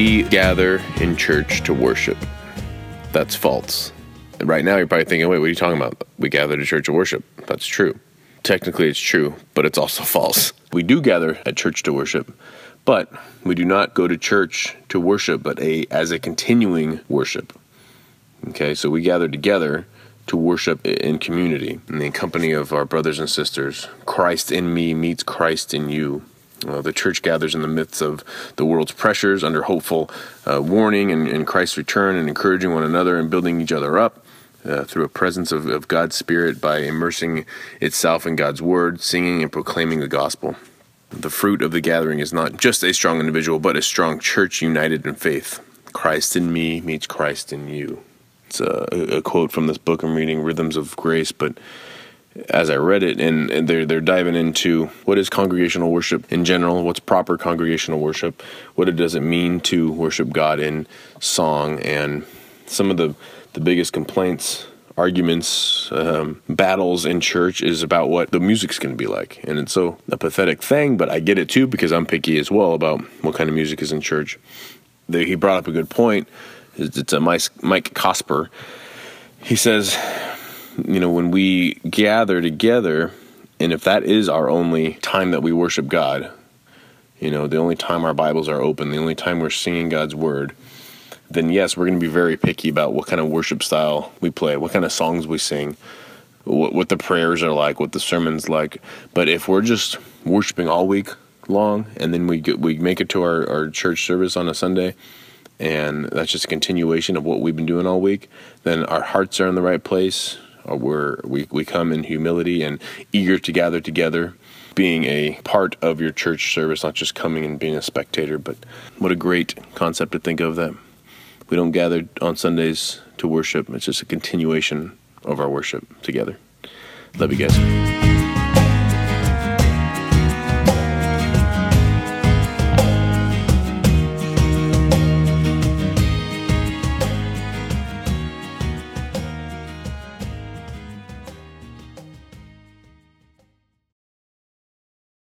we gather in church to worship. That's false. Right now, you're probably thinking, wait, what are you talking about? We gather to church to worship. That's true. Technically, it's true, but it's also false. We do gather at church to worship, but we do not go to church to worship, but as a continuing worship. Okay, so we gather together to worship in community, in the company of our brothers and sisters. Christ in me meets Christ in you. The church gathers in the midst of the world's pressures, under hopeful warning and Christ's return, and encouraging one another and building each other up through a presence of God's Spirit, by immersing itself in God's Word, singing and proclaiming the gospel. The fruit of the gathering is not just a strong individual, but a strong church united in faith. Christ in me meets Christ in you. It's a quote from this book I'm reading, Rhythms of Grace, but as I read it, and they're diving into what is congregational worship in general, what's proper congregational worship, what it does it mean to worship God in song, and some of the biggest complaints, arguments, battles in church is about what the music's going to be like. And it's so a pathetic thing, but I get it too, because I'm picky as well about what kind of music is in church. He brought up a good point. It's a Mike Cosper. He says, when we gather together, and if that is our only time that we worship God, the only time our Bibles are open, the only time we're singing God's Word, then yes, we're going to be very picky about what kind of worship style we play, what kind of songs we sing, what the prayers are like, what the sermon's like. But if we're just worshiping all week long, and then we make it to our church service on a Sunday, and that's just a continuation of what we've been doing all week, then our hearts are in the right place. We come in humility and eager to gather together, being a part of your church service, not just coming and being a spectator. But what a great concept to think of, that we don't gather on Sundays to worship. It's just a continuation of our worship together. Love you guys.